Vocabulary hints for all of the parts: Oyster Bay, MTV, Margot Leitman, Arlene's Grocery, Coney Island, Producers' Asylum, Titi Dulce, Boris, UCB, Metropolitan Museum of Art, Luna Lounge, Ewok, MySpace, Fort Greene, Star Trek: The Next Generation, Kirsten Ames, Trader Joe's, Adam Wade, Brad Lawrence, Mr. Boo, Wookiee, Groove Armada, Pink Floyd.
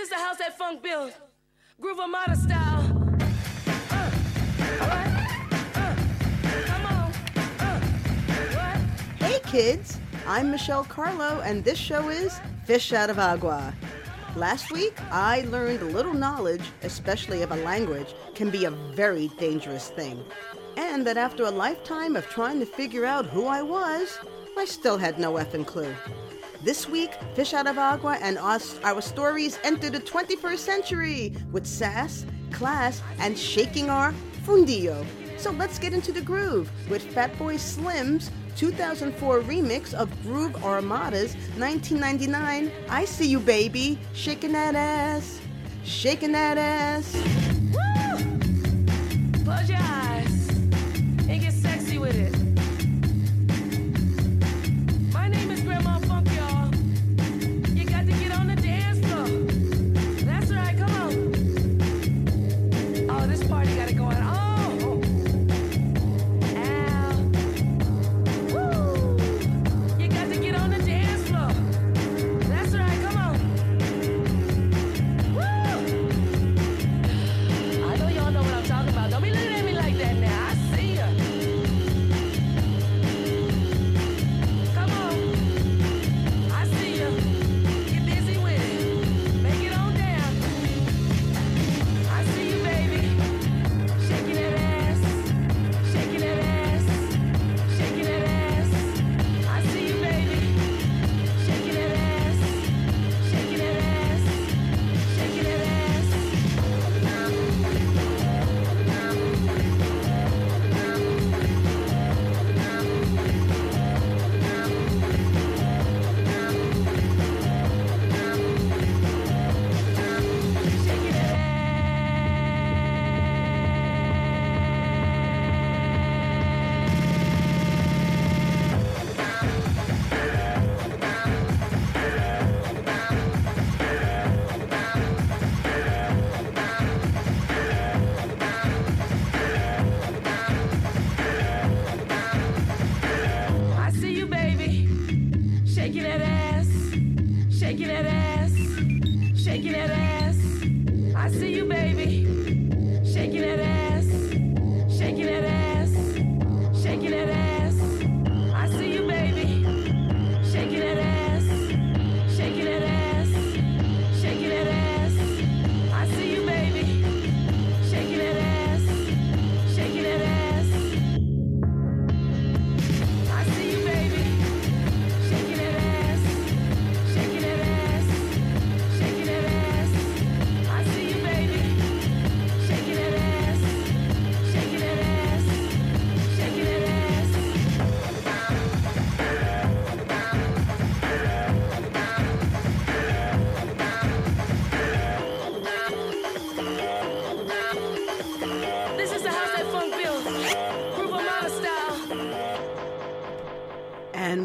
This the house that funk built, Groove Armada style. All right. Come on. Hey kids, I'm Michelle Carlo, and this show is Fish Out of Agua. Last week, I learned a little knowledge, especially of a language, can be a very dangerous thing. And that after a lifetime of trying to figure out who I was, I still had no effing clue. This week, Fish Out of Agua and our stories enter the 21st century with sass, class, and shaking our fundillo. So let's get into the groove with Fatboy Slim's 2004 remix of Groove Armada's 1999 I See You Baby, shaking that ass, shaking that ass. Woo! Close your eyes and get sexy with it. My name is Grandma Funk, y'all. You got to get on the dance floor. That's right, come on. Oh, this party got it going on.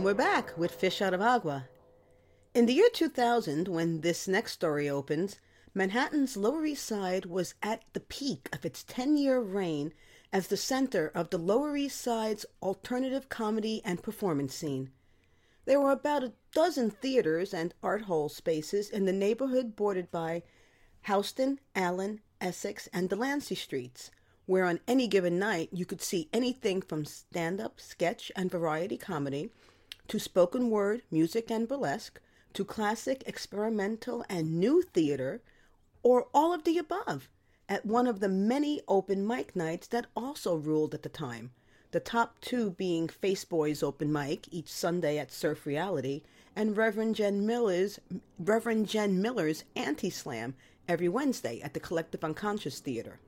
We're back with Fish Out of Agua. In the year 2000, when this next story opens, Manhattan's Lower East Side was at the peak of its 10-year reign as the center of the Lower East Side's alternative comedy and performance scene. There were about a dozen theaters and art hall spaces in the neighborhood bordered by Houston, Allen, Essex, and Delancey Streets, where on any given night you could see anything from stand-up, sketch, and variety comedy, to spoken word, music, and burlesque, to classic, experimental, and new theater, or all of the above, at one of the many open mic nights that also ruled at the time, the top two being Faceboy's open mic each Sunday at Surf Reality and Reverend Jen Miller's Anti-Slam every Wednesday at the Collective Unconscious Theater.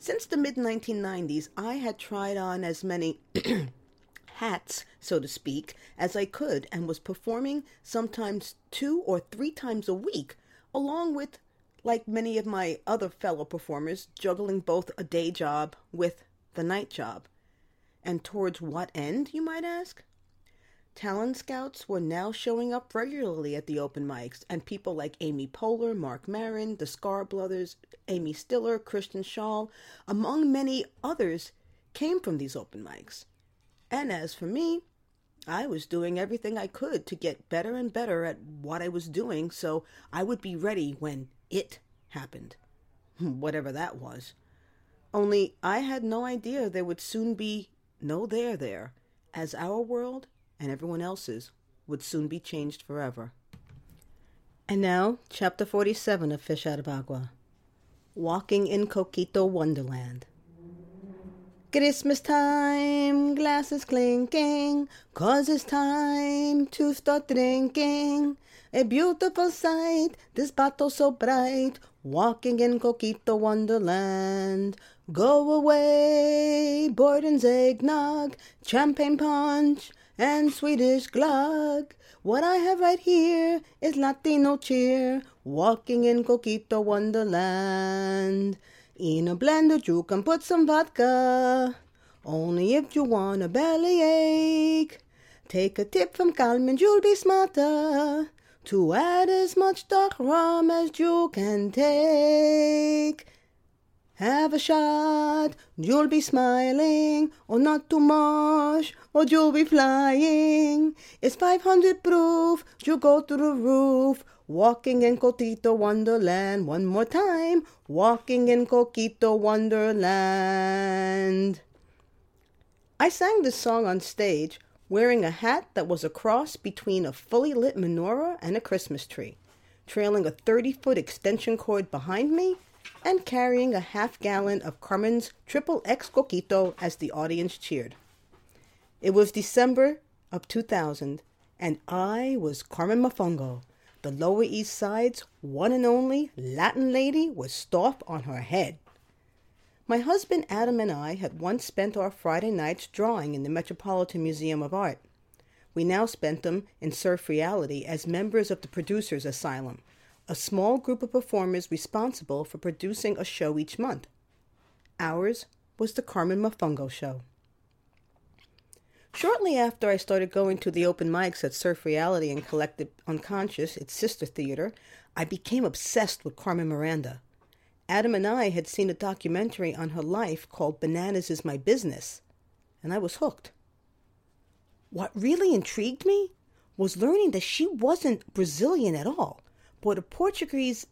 Since the mid-1990s, I had tried on as many hats, so to speak, as I could, and was performing sometimes 2 or 3 times a week, along with, like many of my other fellow performers, juggling both a day job with the night job. And towards what end, you might ask? Talent scouts were now showing up regularly at the open mics, and people like Amy Poehler, Marc Maron, the Scar Brothers, Amy Stiller, Kristen Schaal, among many others, came from these open mics. And as for me, I was doing everything I could to get better and better at what I was doing so I would be ready when it happened, whatever that was. Only I had no idea there would soon be no there there, as our world and everyone else's would soon be changed forever. And now, Chapter 47 of Fish Out of Agua. Walking in Coquito Wonderland. Christmas time, glasses clinking, 'cause it's time to start drinking. A beautiful sight, this bottle so bright, walking in Coquito Wonderland. Go away, Borden's eggnog, champagne punch, and Swedish glögg. What I have right here is Latino cheer, walking in Coquito Wonderland. In a blender you can put some vodka, only if you want a bellyache. Take a tip from Kalman, you'll be smarter, to add as much dark rum as you can take. Have a shot, you'll be smiling, or not too much, or you'll be flying. It's 500 proof, you go to the roof, walking in Coquito Wonderland. One more time, walking in Coquito Wonderland. I sang this song on stage, wearing a hat that was a cross between a fully lit menorah and a Christmas tree, trailing a 30-foot extension cord behind me, and carrying a half-gallon of Carmen's Triple X Coquito as the audience cheered. It was December of 2000, and I was Carmen Mofongo, the Lower East Side's one and only Latin lady with staff on her head. My husband Adam and I had once spent our Friday nights drawing in the Metropolitan Museum of Art. We now spent them in Surf Reality as members of the Producers' Asylum, a small group of performers responsible for producing a show each month. Ours was the Carmen Mofongo show. Shortly after I started going to the open mics at Surf Reality and Collective Unconscious, its sister theater, I became obsessed with Carmen Miranda. Adam and I had seen a documentary on her life called Bananas is My Business, and I was hooked. What really intrigued me was learning that she wasn't Brazilian at all, but a Portuguese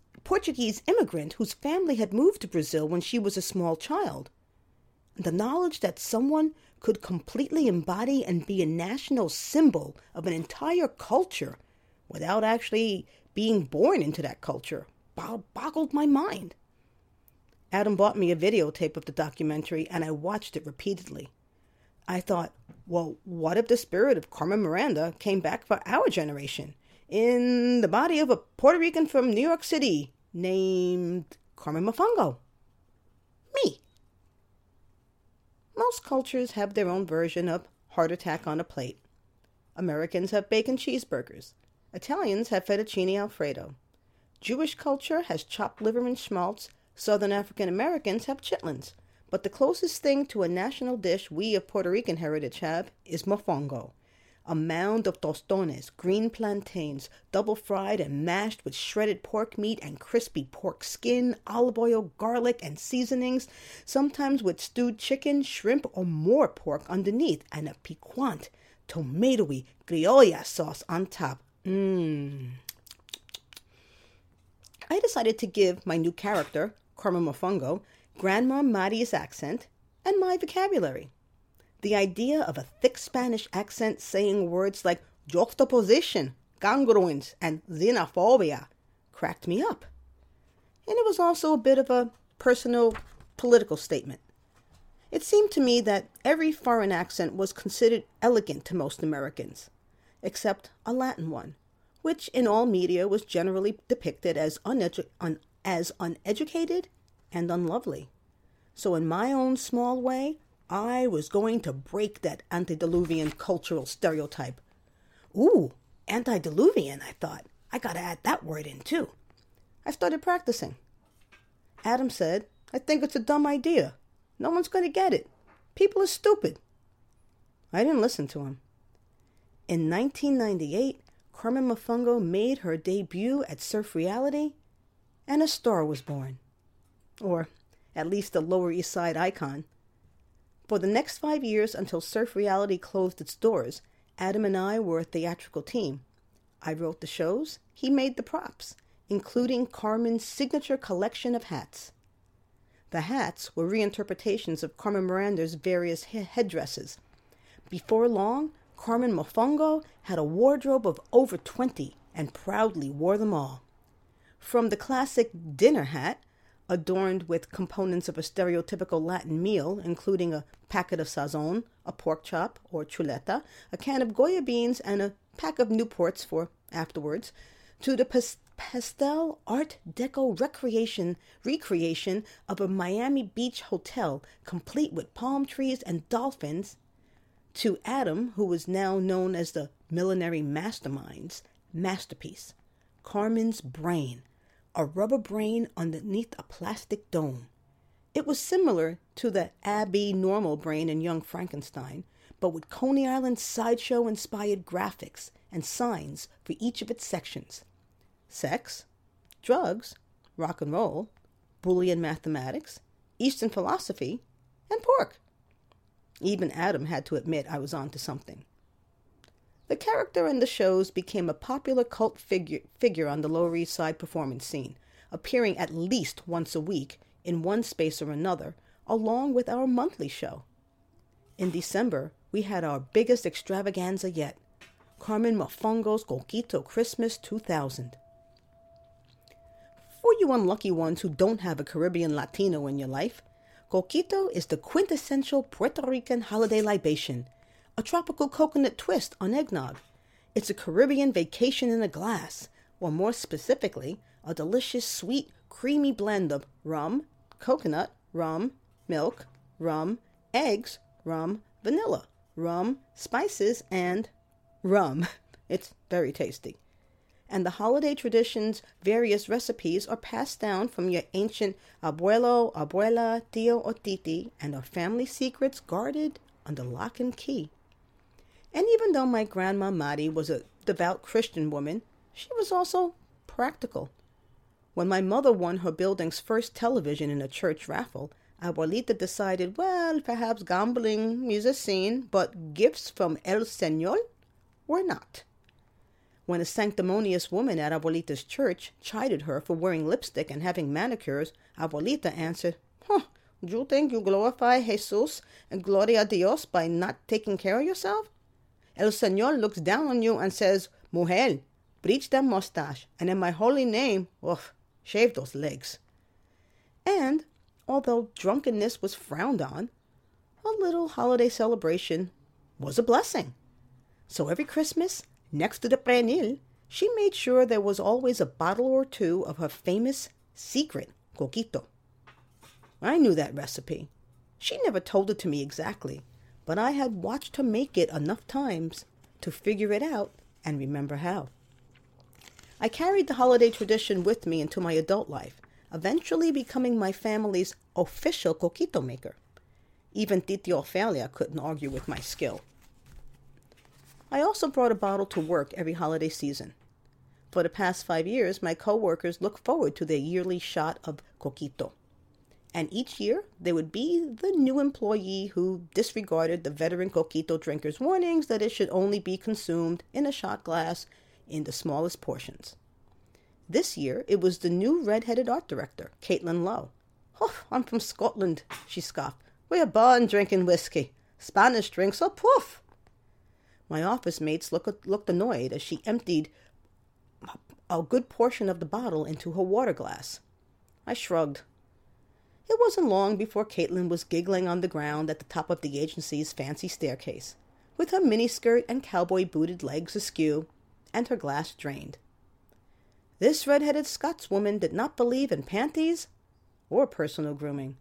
immigrant whose family had moved to Brazil when she was a small child. The knowledge that someone could completely embody and be a national symbol of an entire culture without actually being born into that culture boggled my mind. Adam bought me a videotape of the documentary, and I watched it repeatedly. I thought, well, what if the spirit of Carmen Miranda came back for our generation in the body of a Puerto Rican from New York City named Carmen Mofongo? Me. Most cultures have their own version of heart attack on a plate. Americans have bacon cheeseburgers. Italians have fettuccine alfredo. Jewish culture has chopped liver and schmaltz. Southern African Americans have chitlins, but the closest thing to a national dish we of Puerto Rican heritage have is mofongo, a mound of tostones, green plantains, double-fried and mashed with shredded pork meat and crispy pork skin, olive oil, garlic, and seasonings, sometimes with stewed chicken, shrimp, or more pork underneath, and a piquant, tomatoey, criolla sauce on top. I decided to give my new character, Carmen Mofongo, Grandma Mari's accent, and my vocabulary. The idea of a thick Spanish accent saying words like juxtaposition, congruence, and xenophobia cracked me up. And it was also a bit of a personal political statement. It seemed to me that every foreign accent was considered elegant to most Americans, except a Latin one, which in all media was generally depicted as uneducated and unlovely. So in my own small way, I was going to break that antediluvian cultural stereotype. Ooh, antediluvian, I thought. I gotta add that word in too. I started practicing. Adam said, I think it's a dumb idea. No one's gonna get it. People are stupid. I didn't listen to him. In 1998, Carmen Mofongo made her debut at Surf Reality, and a star was born. Or at least a Lower East Side icon. For the next 5 years, until Surf Reality closed its doors, Adam and I were a theatrical team. I wrote the shows, he made the props, including Carmen's signature collection of hats. The hats were reinterpretations of Carmen Miranda's various headdresses. Before long, Carmen Mofongo had a wardrobe of over 20 and proudly wore them all. From the classic dinner hat, adorned with components of a stereotypical Latin meal, including a packet of sazon, a pork chop or chuleta, a can of Goya beans, and a pack of Newports for afterwards, to the pastel Art Deco recreation of a Miami Beach hotel, complete with palm trees and dolphins, to Adam, who is now known as the Millinery Mastermind's masterpiece, Carmen's brain, a rubber brain underneath a plastic dome. It was similar to the Abbey Normal brain in Young Frankenstein, but with Coney Island sideshow-inspired graphics and signs for each of its sections. Sex, drugs, rock and roll, Boolean mathematics, Eastern philosophy, and pork. Even Adam had to admit I was onto something. The character in the shows became a popular cult figure on the Lower East Side performance scene, appearing at least once a week in one space or another, along with our monthly show. In December, we had our biggest extravaganza yet, Carmen Mofongo's Coquito Christmas 2000. For you unlucky ones who don't have a Caribbean Latino in your life, Coquito is the quintessential Puerto Rican holiday libation, a tropical coconut twist on eggnog. It's a Caribbean vacation in a glass, or more specifically, a delicious, sweet, creamy blend of rum, coconut, rum, milk, rum, eggs, rum, vanilla, rum, spices, and rum. It's very tasty. And the holiday tradition's various recipes are passed down from your ancient abuelo, abuela, tío, or titi, and are family secrets guarded under lock and key. And even though my grandma Madi was a devout Christian woman, she was also practical. When my mother won her building's first television in a church raffle, Abuelita decided, well, perhaps gambling is a sin, but gifts from El Señor were not. When a sanctimonious woman at Abuelita's church chided her for wearing lipstick and having manicures, Abuelita answered, do you think you glorify Jesus and gloria Dios by not taking care of yourself? El Señor looks down on you and says, Mujer, bleach that mustache, and in my holy name, shave those legs. And, although drunkenness was frowned on, a little holiday celebration was a blessing. So every Christmas, next to the pernil, she made sure there was always a bottle or two of her famous secret coquito. I knew that recipe. She never told it to me exactly, but I had watched her make it enough times to figure it out and remember how. I carried the holiday tradition with me into my adult life, eventually becoming my family's official coquito maker. Even Titi Ophelia couldn't argue with my skill. I also brought a bottle to work every holiday season. For the past 5 years, my co-workers look forward to their yearly shot of coquito. And each year, there would be the new employee who disregarded the veteran coquito drinker's warnings that it should only be consumed in a shot glass in the smallest portions. This year, it was the new red-headed art director, Caitlin Lowe. I'm from Scotland, she scoffed. We are born drinking whiskey. Spanish drinks are poof. My office mates looked annoyed as she emptied a good portion of the bottle into her water glass. I shrugged. It wasn't long before Caitlin was giggling on the ground at the top of the agency's fancy staircase, with her miniskirt and cowboy-booted legs askew, and her glass drained. This red-headed Scotswoman did not believe in panties or personal grooming.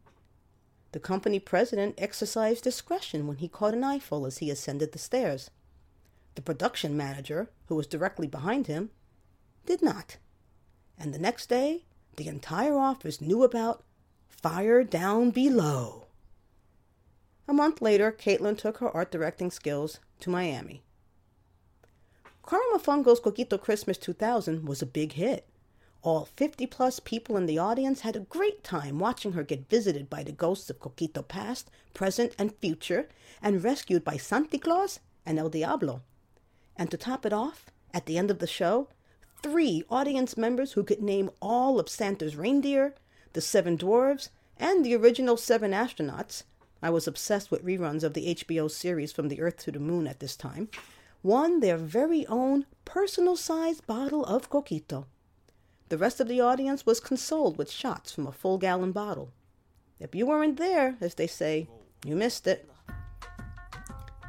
The company president exercised discretion when he caught an eyeful as he ascended the stairs. The production manager, who was directly behind him, did not. And the next day, the entire office knew about Fire Down Below. A month later, Caitlin took her art directing skills to Miami. Carmen Mofongo's Coquito Christmas 2000 was a big hit. All 50-plus people in the audience had a great time watching her get visited by the ghosts of Coquito past, present, and future, and rescued by Santa Claus and El Diablo, And to top it off, at the end of the show, 3 audience members who could name all of Santa's reindeer, the 7 dwarves, and the original 7 astronauts. I was obsessed with reruns of the HBO series From the Earth to the Moon at this time, won their very own personal-sized bottle of Coquito. The rest of the audience was consoled with shots from a full-gallon bottle. If you weren't there, as they say, you missed it.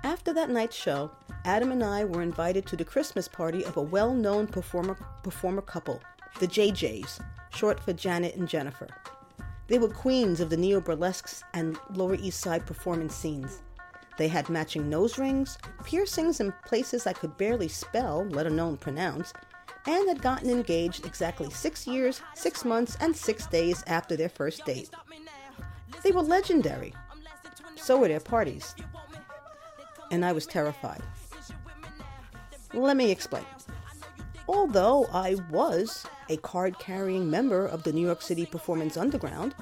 After that night's show, Adam and I were invited to the Christmas party of a well-known performer couple, the JJs, short for Janet and Jennifer. They were queens of the neo-burlesques and Lower East Side performance scenes. They had matching nose rings, piercings in places I could barely spell, let alone pronounce, and had gotten engaged exactly 6 years, 6 months, and 6 days after their first date. They were legendary. So were their parties. And I was terrified. Let me explain. Although I was a card-carrying member of the New York City Performance Underground,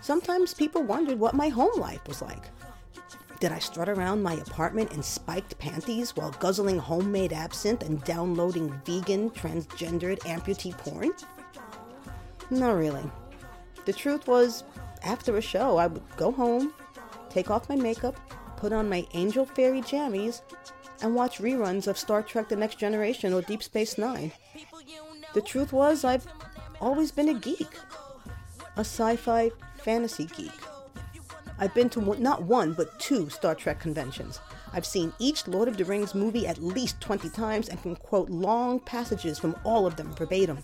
sometimes people wondered what my home life was like. Did I strut around my apartment in spiked panties while guzzling homemade absinthe and downloading vegan, transgendered amputee porn? Not really. The truth was, after a show, I would go home, take off my makeup, put on my angel fairy jammies, and watch reruns of Star Trek The Next Generation or Deep Space Nine. The truth was, I've always been a geek. A sci-fi fantasy geek. I've been to not 1, but 2 Star Trek conventions. I've seen each Lord of the Rings movie at least 20 times and can quote long passages from all of them verbatim.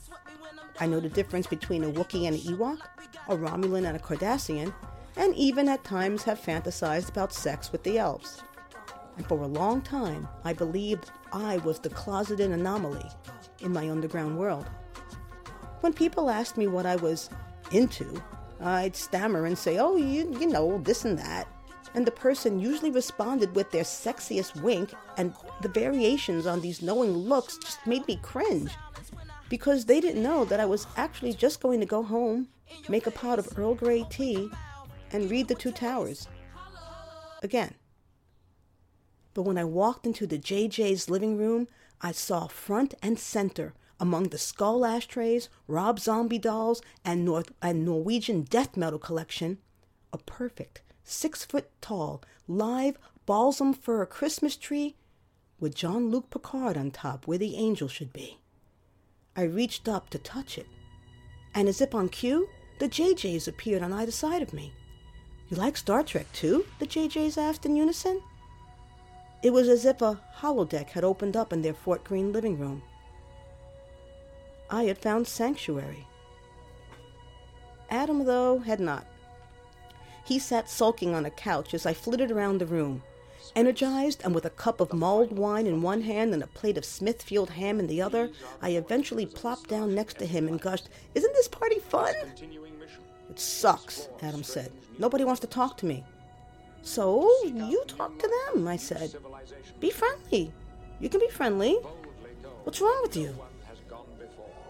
I know the difference between a Wookiee and an Ewok, a Romulan and a Cardassian, and even at times have fantasized about sex with the elves. And for a long time, I believed I was the closeted anomaly in my underground world. When people asked me what I was into, I'd stammer and say, oh, you know, this and that. And the person usually responded with their sexiest wink, and the variations on these knowing looks just made me cringe, because they didn't know that I was actually just going to go home, make a pot of Earl Grey tea, and read The Two Towers. Again. But when I walked into the JJ's living room, I saw front and center, among the skull ashtrays, Rob Zombie dolls, and Norwegian death metal collection, a perfect 6-foot-tall, live, balsam fir Christmas tree with Jean-Luc Picard on top where the angel should be. I reached up to touch it, and as if on cue, the JJ's appeared on either side of me. You like Star Trek too? The JJ's asked in unison. It was as if a holodeck had opened up in their Fort Greene living room. I had found sanctuary. Adam, though, had not. He sat sulking on a couch as I flitted around the room, energized and with a cup of mulled wine in one hand and a plate of Smithfield ham in the other. I eventually plopped down next to him and gushed, "Isn't this party fun?" "It sucks," Adam said. "Nobody wants to talk to me." "So, you talk to them," I said. "Be friendly. You can be friendly. What's wrong with you?"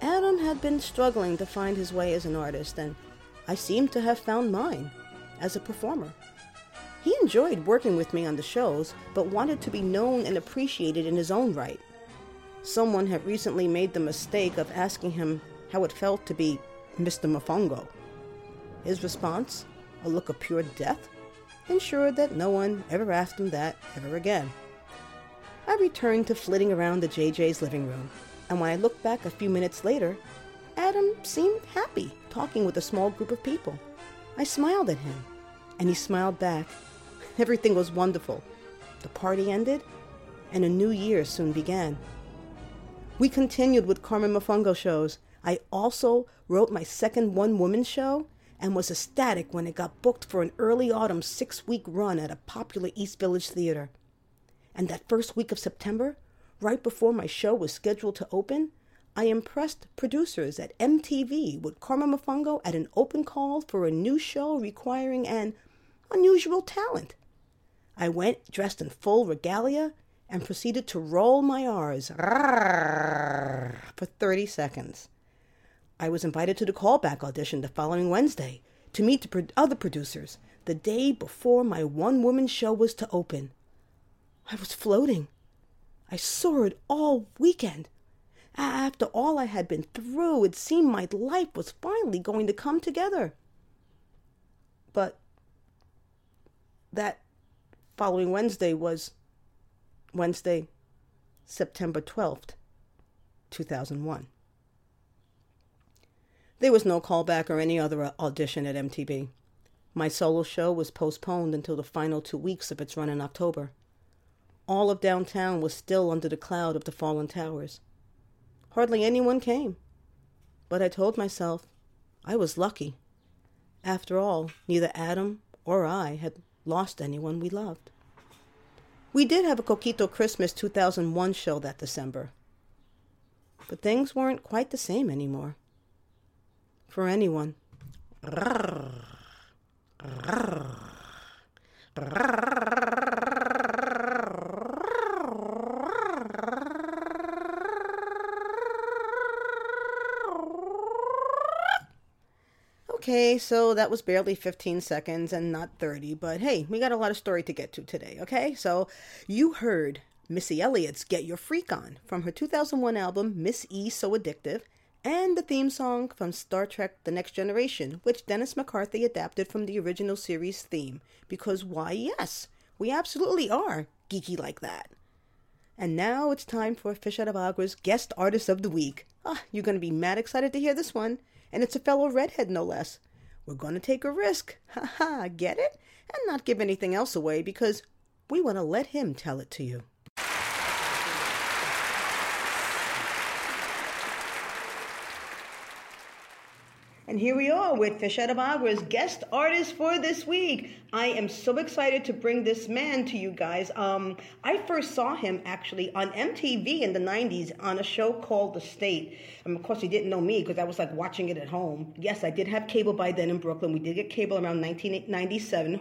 Adam had been struggling to find his way as an artist, and I seemed to have found mine as a performer. He enjoyed working with me on the shows, but wanted to be known and appreciated in his own right. Someone had recently made the mistake of asking him how it felt to be Mr. Mofongo. His response, a look of pure death, ensured that no one ever asked him that ever again. I returned to flitting around the JJ's living room, and when I looked back a few minutes later, Adam seemed happy talking with a small group of people. I smiled at him, and he smiled back. Everything was wonderful. The party ended, and a new year soon began. We continued with Carmen Mofongo shows. I also wrote my second one-woman show, and was ecstatic when it got booked for an early autumn 6-week run at a popular East Village theater. And that first week of September, right before my show was scheduled to open, I impressed producers at MTV with Carmen Mofongo at an open call for a new show requiring an unusual talent. I went dressed in full regalia and proceeded to roll my R's for 30 seconds. I was invited to the callback audition the following Wednesday to meet the other producers the day before my one-woman show was to open. I was floating. I saw it all weekend. After all I had been through, it seemed my life was finally going to come together. But that following Wednesday was Wednesday, September 12th, 2001. There was no callback or any other audition at MTB. My solo show was postponed until the final 2 weeks of its run in October. All of downtown was still under the cloud of the fallen towers. Hardly anyone came. But I told myself I was lucky. After all, neither Adam or I had lost anyone we loved. We did have a Coquito Christmas 2001 show that December. But things weren't quite the same anymore. For anyone. Okay, so that was barely 15 seconds and not 30, but hey, we got a lot of story to get to today, okay? So you heard Missy Elliott's Get Your Freak On from her 2001 album Miss E So Addictive and the theme song from Star Trek The Next Generation, which Dennis McCarthy adapted from the original series theme, because why yes, we absolutely are geeky like that. And now it's time for Fish Out of Agra's Guest Artist of the Week. You're going to be mad excited to hear this one. And it's a fellow redhead, no less. We're going to take a risk. Ha-ha, get it? And not give anything else away, because we want to let him tell it to you. And here we are with Fish Out of Agra's guest artist for this week. I am so excited to bring this man to you guys. I first saw him actually on MTV in the 90s on a show called The State. Of course, he didn't know me because I was like watching it at home. Yes, I did have cable by then in Brooklyn. We did get cable around 1997.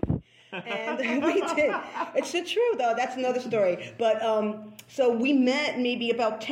And we did. It's the truth, though. That's another story. But so we met maybe about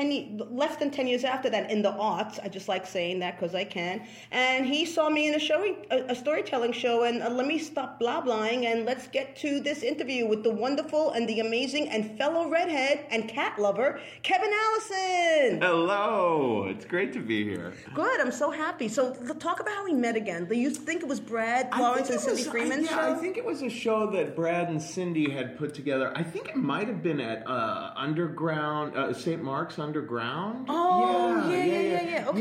less than 10 years after that in the arts. I just like saying that because I can. And he saw me in a show, a storytelling show. And let me stop blah-blahing and let's get to this interview with the wonderful and the amazing and fellow redhead and cat lover, Kevin Allison. Hello. It's great to be here. Good. I'm so happy. So talk about how we met again. Do you think it was Brad Lawrence and Cindy Freeman's show? I think it was a show that Brad and Cindy had put together. I think it might have been at Underground, St. Mark's Underground. Oh, yeah. Okay.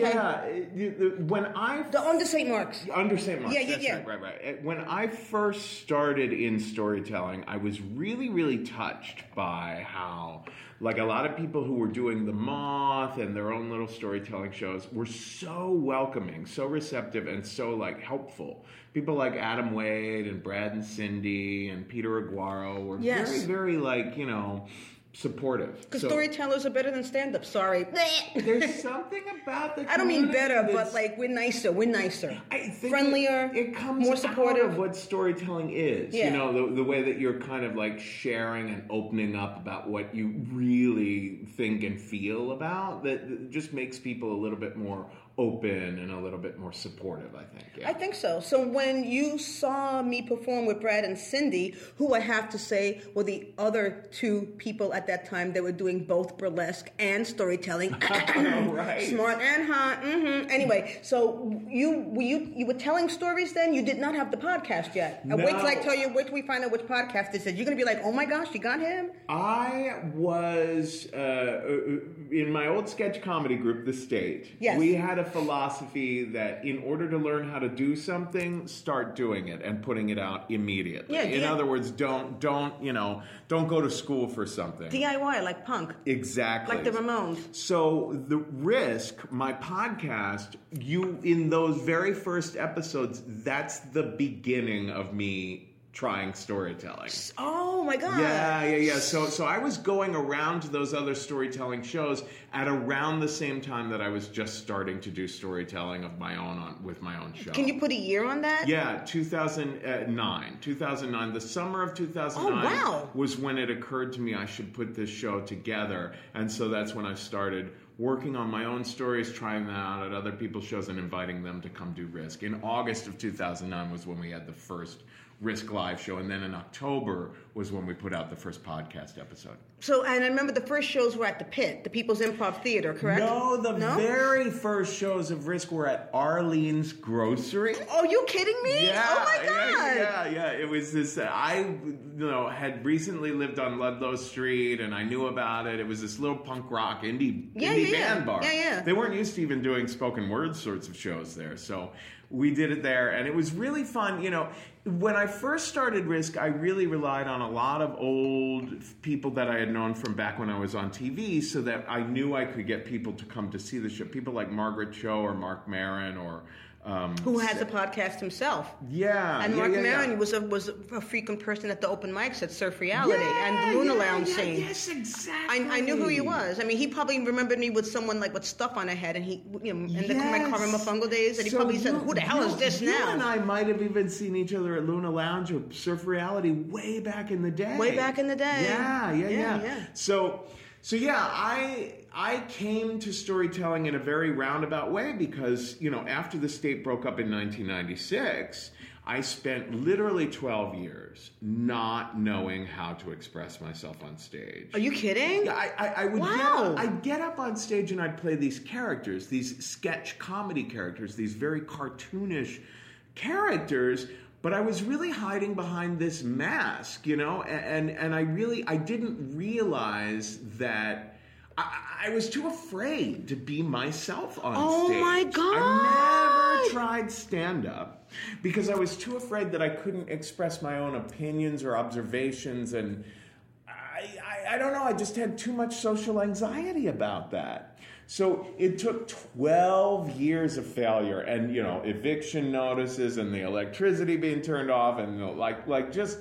Yeah, when under St. Mark's. Under St. Mark's. Yeah. Right. When I first started in storytelling, I was really, really touched by how, like, a lot of people who were doing The Moth and their own little storytelling shows were so welcoming, so receptive, and so, like, helpful. People like Adam Wade and Brad and Cindy and Peter Aguaro were very, very, like, you know, supportive. Because storytellers are better than stand-up, sorry. There's something about the community. I don't mean better, but, like, we're nicer. I think friendlier, it comes more supportive. Out of what storytelling is. Yeah. You know, the way that you're kind of, like, sharing and opening up about what you really think and feel about, that just makes people a little bit more open and a little bit more supportive, I think. Yeah. I think so. So when you saw me perform with Brad and Cindy, who I have to say were the other two people at that time that were doing both burlesque and storytelling. Right. Smart and hot. Mm-hmm. Anyway, so you were telling stories then? You did not have the podcast yet. No. Wait till I tell you which we find out which podcast this is. You're going to be like, oh my gosh, you got him? I was in my old sketch comedy group, The State. Yes. We had a philosophy that in order to learn how to do something, start doing it and putting it out immediately. Yeah, in other words, don't go to school for something. DIY, like punk. Exactly. Like the Ramones. So the Risk, my podcast, in those very first episodes, that's the beginning of me trying storytelling. Oh my God. Yeah. So I was going around to those other storytelling shows at around the same time that I was just starting to do storytelling of my own with my own show. Can you put a year on that? Yeah, 2009. The summer of 2009 was when it occurred to me I should put this show together. And so that's when I started working on my own stories, trying them out at other people's shows, and inviting them to come do Risk. In August of 2009 was when we had the first Risk live show, and then in October was when we put out the first podcast episode. So, and I remember the first shows were at the Pit, the People's Improv Theater, correct? No, very first shows of Risk were at Arlene's Grocery. Oh, you kidding me? Yeah, oh my God! Yeah. It was this. I, had recently lived on Ludlow Street, and I knew about it. It was this little punk rock indie band bar. Yeah. They weren't used to even doing spoken word sorts of shows there, so we did it there, and it was really fun. When I first started Risk, I really relied on a lot of old people that I had known from back when I was on TV, so that I knew I could get people to come to see the show. People like Margaret Cho or Marc Maron or... who has a podcast himself. Yeah. And Marc Maron was a frequent person at the open mics at Surf Reality and the Luna Lounge scene. Yes, exactly. I knew who he was. I mean, he probably remembered me with someone like with stuff on her head, and he, in my Carmen Mofongo days, and he probably said, who the hell is this now? You and I might have even seen each other at Luna Lounge or Surf Reality way back in the day. Yeah. So I came to storytelling in a very roundabout way because, after the State broke up in 1996, I spent literally 12 years not knowing how to express myself on stage. Are you kidding? I'd get up on stage and I'd play these characters, these sketch comedy characters, these very cartoonish characters. But I was really hiding behind this mask, and I didn't realize that I was too afraid to be myself on stage. Oh my God! I never tried stand-up because I was too afraid that I couldn't express my own opinions or observations, and I don't know, I just had too much social anxiety about that. So it took 12 years of failure and, eviction notices and the electricity being turned off and, just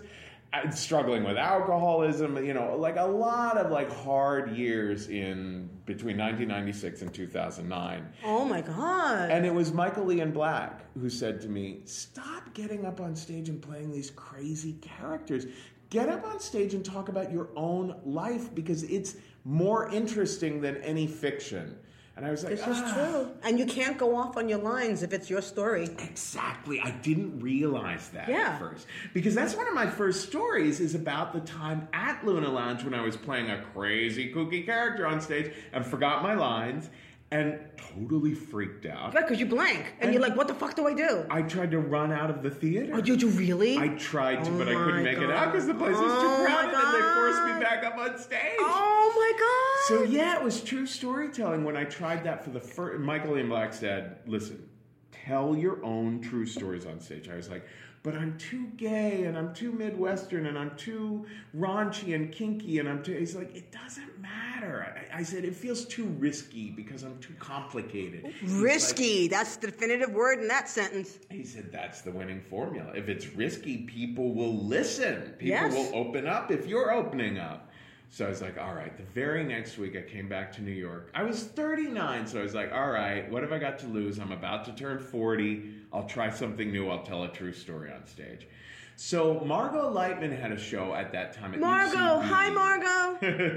struggling with alcoholism, a lot of, hard years in between 1996 and 2009. Oh, my God. And it was Michael Ian Black who said to me, stop getting up on stage and playing these crazy characters. Get up on stage and talk about your own life because it's more interesting than any fiction. And I was like, this is true. And you can't go off on your lines if it's your story. Exactly. I didn't realize that at first. Because that's one of my first stories is about the time at Luna Lounge when I was playing a crazy, kooky character on stage and forgot my lines. And totally freaked out. Right, because you blank. And you're like, what the fuck do I do? I tried to run out of the theater. Oh, did you really? I tried to, but I couldn't make it out because the place was too crowded and they forced me back up on stage. Oh, my God. So, it was true storytelling. When I tried that for the first... Michael Ian Black said, listen, tell your own true stories on stage. I was like... but I'm too gay, and I'm too Midwestern, and I'm too raunchy and kinky, and I'm too... He's like, it doesn't matter. I said, it feels too risky because I'm too complicated. Risky. Like, that's the definitive word in that sentence. He said, that's the winning formula. If it's risky, people will listen. People will open up if you're opening up. So I was like, all right. The very next week, I came back to New York. I was 39, so I was like, all right, what have I got to lose? I'm about to turn 40. I'll try something new. I'll tell a true story on stage. So Margot Leitman had a show at that time at UCB. Hi, Margot.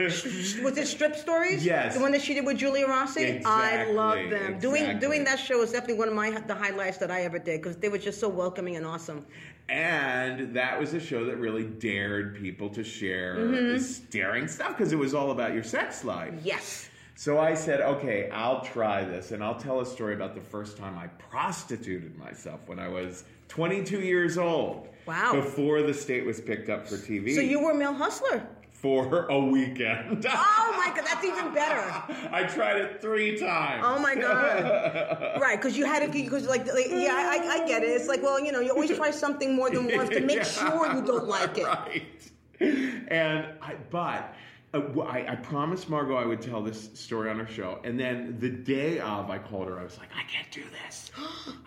Was it Strip Stories? Yes. The one that she did with Julia Rossi? Exactly. I love them. Exactly. Doing that show was definitely one of the highlights that I ever did because they were just so welcoming and awesome. And that was a show that really dared people to share daring stuff because it was all about your sex life. Yes. So I said, okay, I'll try this, and I'll tell a story about the first time I prostituted myself when I was 22 years old. Wow. Before The State was picked up for TV. So you were a male hustler. For a weekend. Oh, my God. That's even better. I tried it 3 times. Oh, my God. Right, because you had to... Because, I get it. It's like, you always try something more than once to make sure you don't like it. Right. I promised Margot I would tell this story on her show. And then the day of, I called her. I was like, I can't do this.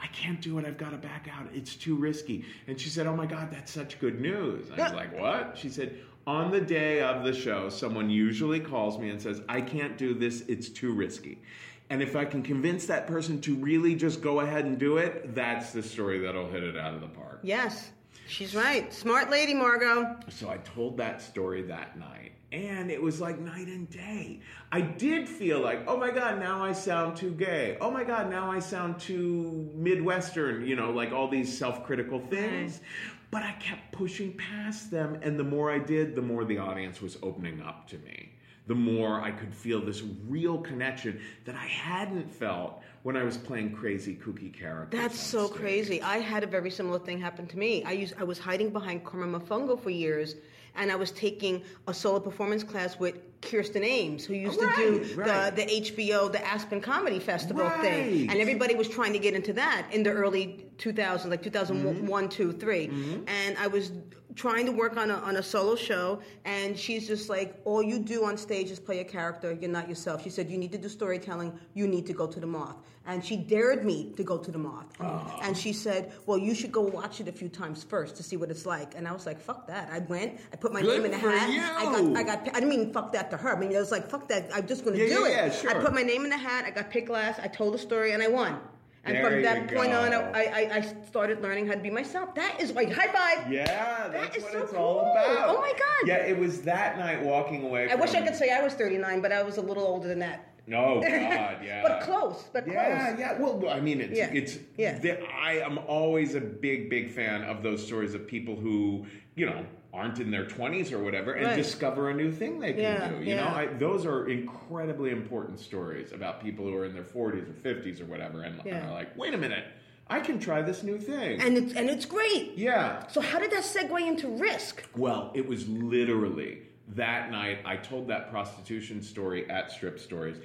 I can't do it. I've got to back out. It's too risky. And she said, oh, my God, that's such good news. I was like, what? She said, on the day of the show, someone usually calls me and says, I can't do this. It's too risky. And if I can convince that person to really just go ahead and do it, that's the story that'll hit it out of the park. Yes. She's right. Smart lady, Margot. So I told that story that night, and it was like night and day. I did feel like, oh my God, now I sound too gay. Oh my God, now I sound too Midwestern, you know, like all these self-critical things. Okay. But I kept pushing past them, and the more I did, the more the audience was opening up to me. The more I could feel this real connection that I hadn't felt when I was playing crazy, kooky characters. That's so crazy. I had a very similar thing happen to me. I was hiding behind Carmen Mofongo for years, and I was taking a solo performance class with Kirsten Ames, who used to do the HBO, the Aspen Comedy Festival thing. And everybody was trying to get into that in the early 2000s, like 2001, 2, 3. Mm-hmm. And I was trying to work on a solo show, and she's just like, all you do on stage is play a character, you're not yourself. She said, you need to do storytelling, you need to go to The Moth. And she dared me to go to The Moth. Oh. And she said, well, you should go watch it a few times first to see what it's like. And I was like, fuck that. I went, I put my name in the hat. You. I didn't mean fuck that to her. I mean, I was like, fuck that, I'm just going to do it. Yeah, sure. I put my name in the hat, I got picked last, I told the story, and I won. And there from that point on, I started learning how to be myself. That is like, high five. Yeah, that's what so it's cool. all about. Oh, my God. Yeah, it was that night walking away from... I wish I could say I was 39, but I was a little older than that. Oh, God, yeah. but close. Yeah, well, I mean, I am always a big, big fan of those stories of people who, you know, aren't in their 20s or whatever and discover a new thing they can do. You know, those are incredibly important stories about people who are in their 40s or 50s or whatever and are like, wait a minute, I can try this new thing. And it's great. Yeah. So how did that segue into Risk? Well, it was literally that night I told that prostitution story at Strip Stories.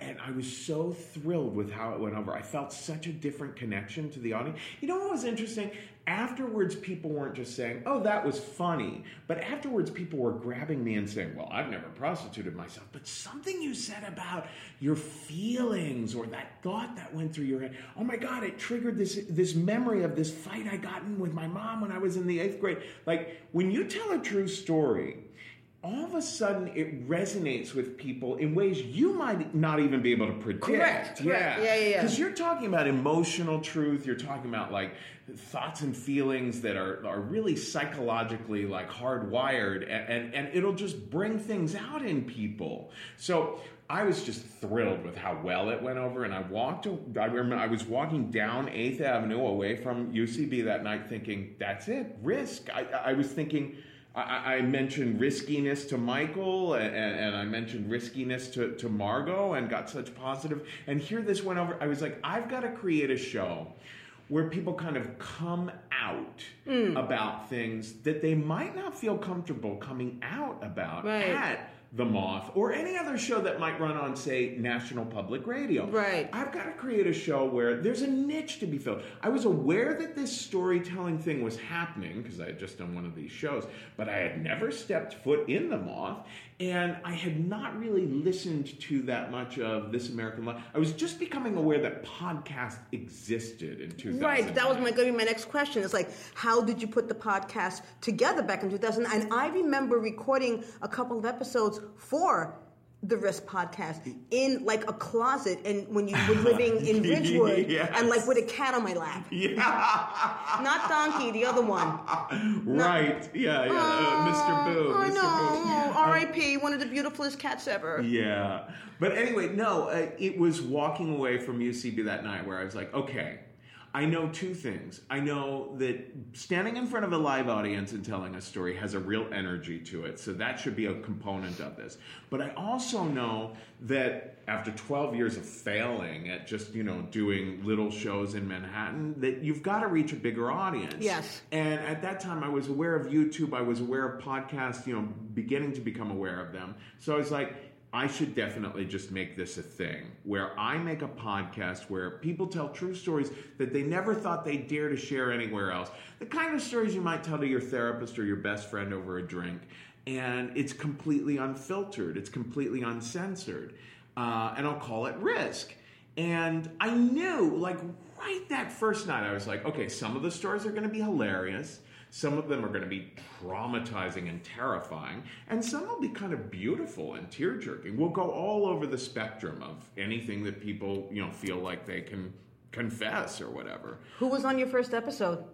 And I was so thrilled with how it went over. I felt such a different connection to the audience. You know what was interesting? Afterwards, people weren't just saying, oh, that was funny. But afterwards, people were grabbing me and saying, well, I've never prostituted myself. But something you said about your feelings or that thought that went through your head, oh, my God, it triggered this memory of this fight I got in with my mom when I was in the 8th grade. Like, when you tell a true story, all of a sudden it resonates with people in ways you might not even be able to predict. Correct. Yeah. Because you're talking about emotional truth. You're talking about like thoughts and feelings that are really psychologically like hardwired, and it'll just bring things out in people. So I was just thrilled with how well it went over, and I remember I was walking down 8th Avenue away from UCB that night thinking, that's it, Risk. I was thinking... I mentioned riskiness to Michael, and I mentioned riskiness to Margot, and got such positive. And here this went over. I was like, I've got to create a show where people kind of come out about things that they might not feel comfortable coming out about at The Moth or any other show that might run on, say, National Public Radio. Right. I've got to create a show where there's a niche to be filled. I was aware that this storytelling thing was happening because I had just done one of these shows, but I had never stepped foot in The Moth, and I had not really listened to that much of This American Life. I was just becoming aware that podcasts existed in 2000. Right. That was going to be my next question. It's like, how did you put the podcast together back in 2000? And I remember recording a couple of episodes for the Risk podcast in like a closet, and when you were living in Ridgewood, and like with a cat on my lap, not Donkey, the other one, Mr. Boo, I know, R.I.P., one of the beautifulest cats ever. Yeah, but anyway, no, it was walking away from UCB that night where I was like, okay. I know two things. I know that standing in front of a live audience and telling a story has a real energy to it, so that should be a component of this. But I also know that after 12 years of failing at just, you know, doing little shows in Manhattan, that you've got to reach a bigger audience. Yes. And at that time, I was aware of YouTube. I was aware of podcasts, you know, beginning to become aware of them. So I was like, I should definitely just make this a thing where I make a podcast where people tell true stories that they never thought they dare to share anywhere else. The kind of stories you might tell to your therapist or your best friend over a drink. And it's completely unfiltered. It's completely uncensored. And I'll call it Risk. And I knew, like, right that first night, I was like, okay, some of the stories are going to be hilarious. Some of them are going to be traumatizing and terrifying, and some will be kind of beautiful and tear-jerking. We'll go all over the spectrum of anything that people, you know, feel like they can confess or whatever. Who was on your first episode?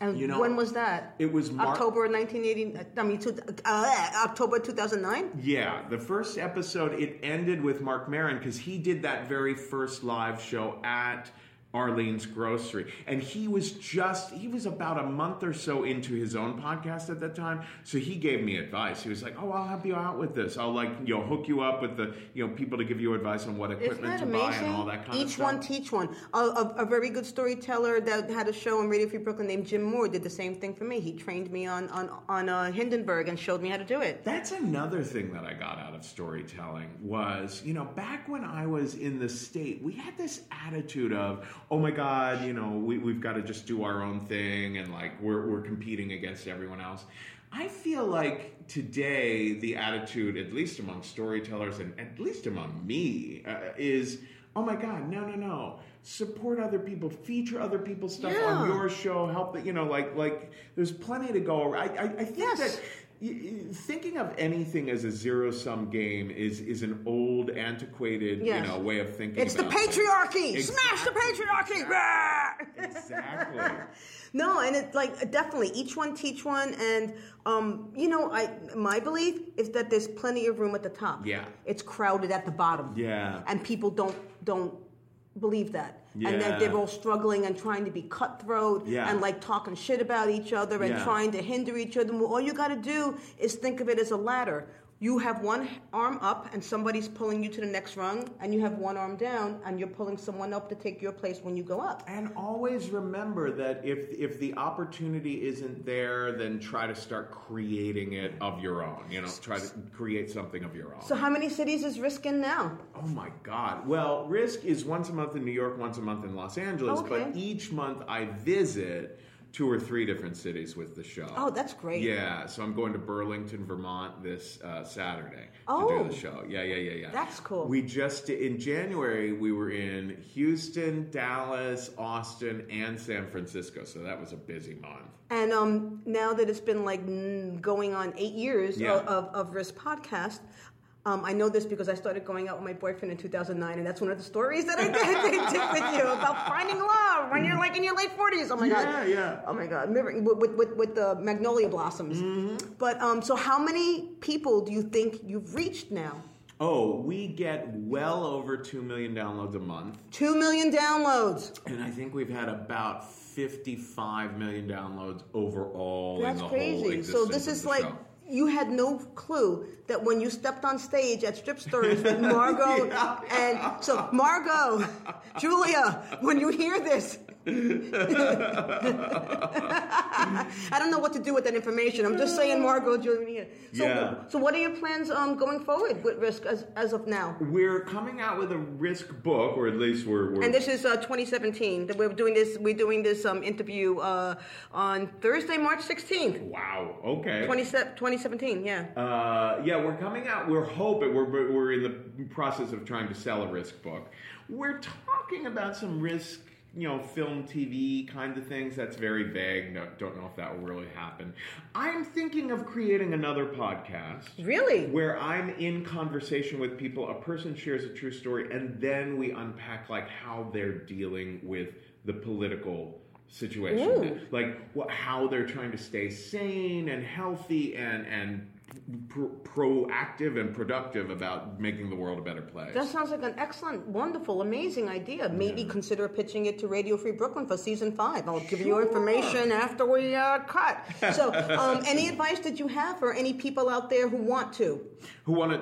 And you know, when was that? It was October 1980. October 2009. Yeah, the first episode. It ended with Marc Maron because he did that very first live show at Arlene's Grocery, and he was about a month or so into his own podcast at that time. So he gave me advice. He was like, "Oh, I'll help you out with this. I'll hook you up with the people to give you advice on what equipment to buy and all that kind of stuff." Each one teach one. A very good storyteller that had a show on Radio Free Brooklyn named Jim Moore did the same thing for me. He trained me on Hindenburg and showed me how to do it. That's another thing that I got out of storytelling was, back when I was in the state, we had this attitude of, oh my God, we've got to just do our own thing and we're competing against everyone else. I feel like today the attitude, at least among storytellers and at least among me, is, oh my God, no. Support other people, feature other people's stuff on your show, help that, there's plenty to go around. I think that thinking of anything as a zero-sum game is an old, antiquated, way of thinking. It's about the patriarchy! Exactly. Smash the patriarchy! Exactly. No, and it's definitely each one teach one, and my belief is that there's plenty of room at the top. Yeah, it's crowded at the bottom. Yeah, and people don't believe that. Yeah. And that they're all struggling and trying to be cutthroat and talking shit about each other and trying to hinder each other. All you got to do is think of it as a ladder. You have one arm up and somebody's pulling you to the next rung, and you have one arm down and you're pulling someone up to take your place when you go up. And always remember that if the opportunity isn't there, then try to start creating it of your own. Try to create something of your own. So how many cities is Risk in now? Oh my God. Well, Risk is once a month in New York, once a month in Los Angeles, but each month I visit 2 or 3 different cities with the show. Oh, that's great. Yeah, so I'm going to Burlington, Vermont this Saturday to do the show. Yeah. That's cool. We just, in January, we were in Houston, Dallas, Austin, and San Francisco, so that was a busy month. And now that it's been going on 8 years of Risk Podcast, I know this because I started going out with my boyfriend in 2009, and that's one of the stories that I did with you about finding love when you're in your late 40s. Oh my God! Yeah. Oh my God! With the magnolia blossoms. Mm-hmm. But so how many people do you think you've reached now? Oh, we get well over 2 million downloads a month. 2 million downloads. And I think we've had about 55 million downloads overall. That's in the crazy. Whole existence so this is of the show. You had no clue that when you stepped on stage at Strip Stories with Margot and so Margot, Julia, when you hear this, I don't know what to do with that information. I'm just saying, Margot, Julia. So what are your plans going forward with Risk as of now? We're coming out with a Risk book, or at least we're and this is 2017. That we're doing this interview on Thursday, March 16th. Wow. Okay. 2017. Yeah. We're coming out. We're hoping we're in the process of trying to sell a Risk book. We're talking about some Risk. Film, TV kind of things. That's very vague. No, don't know if that will really happen. I'm thinking of creating another podcast. Really? Where I'm in conversation with people. A person shares a true story, and then we unpack how they're dealing with the political situation. Ooh. How they're trying to stay sane and healthy and proactive and productive about making the world a better place. That sounds like an excellent, wonderful, amazing idea. Maybe consider pitching it to Radio Free Brooklyn for season 5. I'll give you information after we cut. So, any advice that you have for any people out there who want to do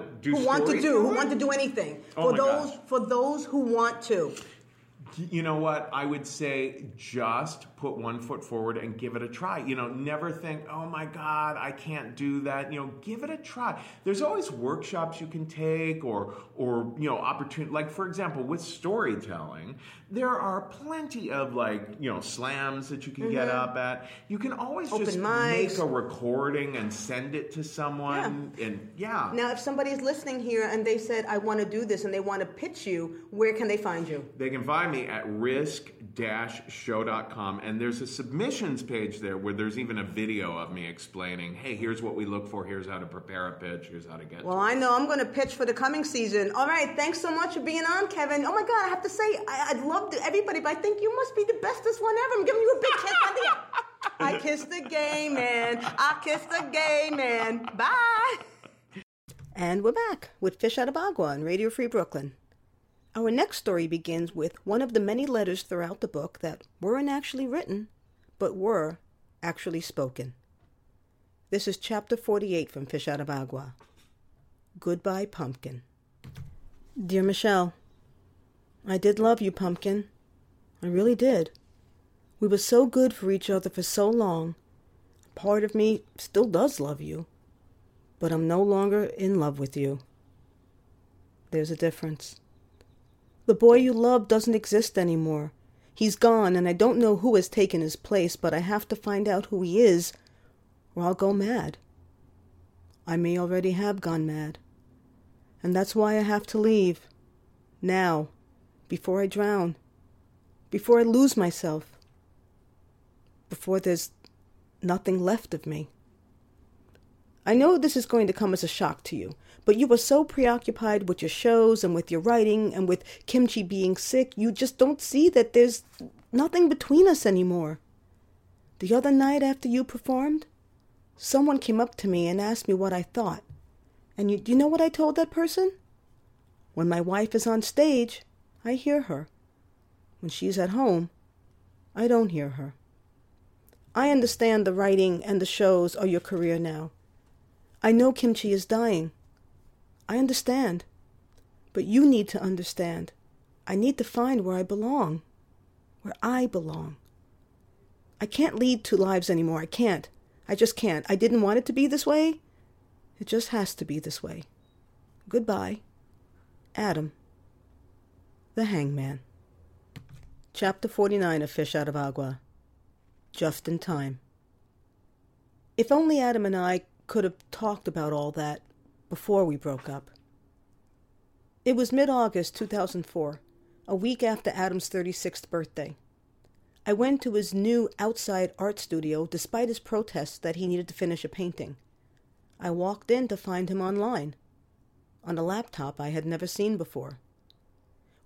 anything? For those who want to. You know what? I would say just put one foot forward and give it a try. Never think, oh my God, I can't do that. Give it a try. There's always workshops you can take or opportunity. For example, with storytelling, there are plenty of slams that you can get up at. You can always just make a recording and send it to someone. Yeah. Now, if somebody's listening here and they said, I want to do this and they want to pitch you, where can they find you? They can find me at risk-show.com, and there's a submissions page there where there's even a video of me explaining, hey, here's what we look for, here's how to prepare a pitch, here's how to get to it. I know I'm going to pitch for the coming season. All right, thanks so much for being on, Kevin. Oh my God, I have to say, I'd love to everybody, but I think you must be the bestest one ever. I'm giving you a big kiss on the I kissed a gay man. I kissed a gay man. Bye. And we're back with Fish Out of Agua on Radio Free Brooklyn. Our next story begins with one of the many letters throughout the book that weren't actually written, but were actually spoken. This is Chapter 48 from Fish Out of Agua. Goodbye, Pumpkin. Dear Michelle, I did love you, Pumpkin. I really did. We were so good for each other for so long. Part of me still does love you, but I'm no longer in love with you. There's a difference. The boy you love doesn't exist anymore. He's gone, and I don't know who has taken his place, but I have to find out who he is, or I'll go mad. I may already have gone mad. And that's why I have to leave. Now. Before I drown. Before I lose myself. Before there's nothing left of me. I know this is going to come as a shock to you, but you were so preoccupied with your shows and with your writing and with Kimchi being sick, you just don't see that there's nothing between us anymore. The other night after you performed, someone came up to me and asked me what I thought. And you know what I told that person? When my wife is on stage, I hear her. When she's at home, I don't hear her. I understand the writing and the shows are your career now. I know Kimchi is dying. I understand. But you need to understand. I need to find where I belong. Where I belong. I can't lead two lives anymore. I can't. I just can't. I didn't want it to be this way. It just has to be this way. Goodbye. Adam. The Hangman. Chapter 49 of Fish Out of Agua. Just in time. If only Adam and I could have talked about all that before we broke up. It was mid-August 2004, a week after Adam's 36th birthday. I went to his new outside art studio despite his protests that he needed to finish a painting. I walked in to find him online, on a laptop I had never seen before.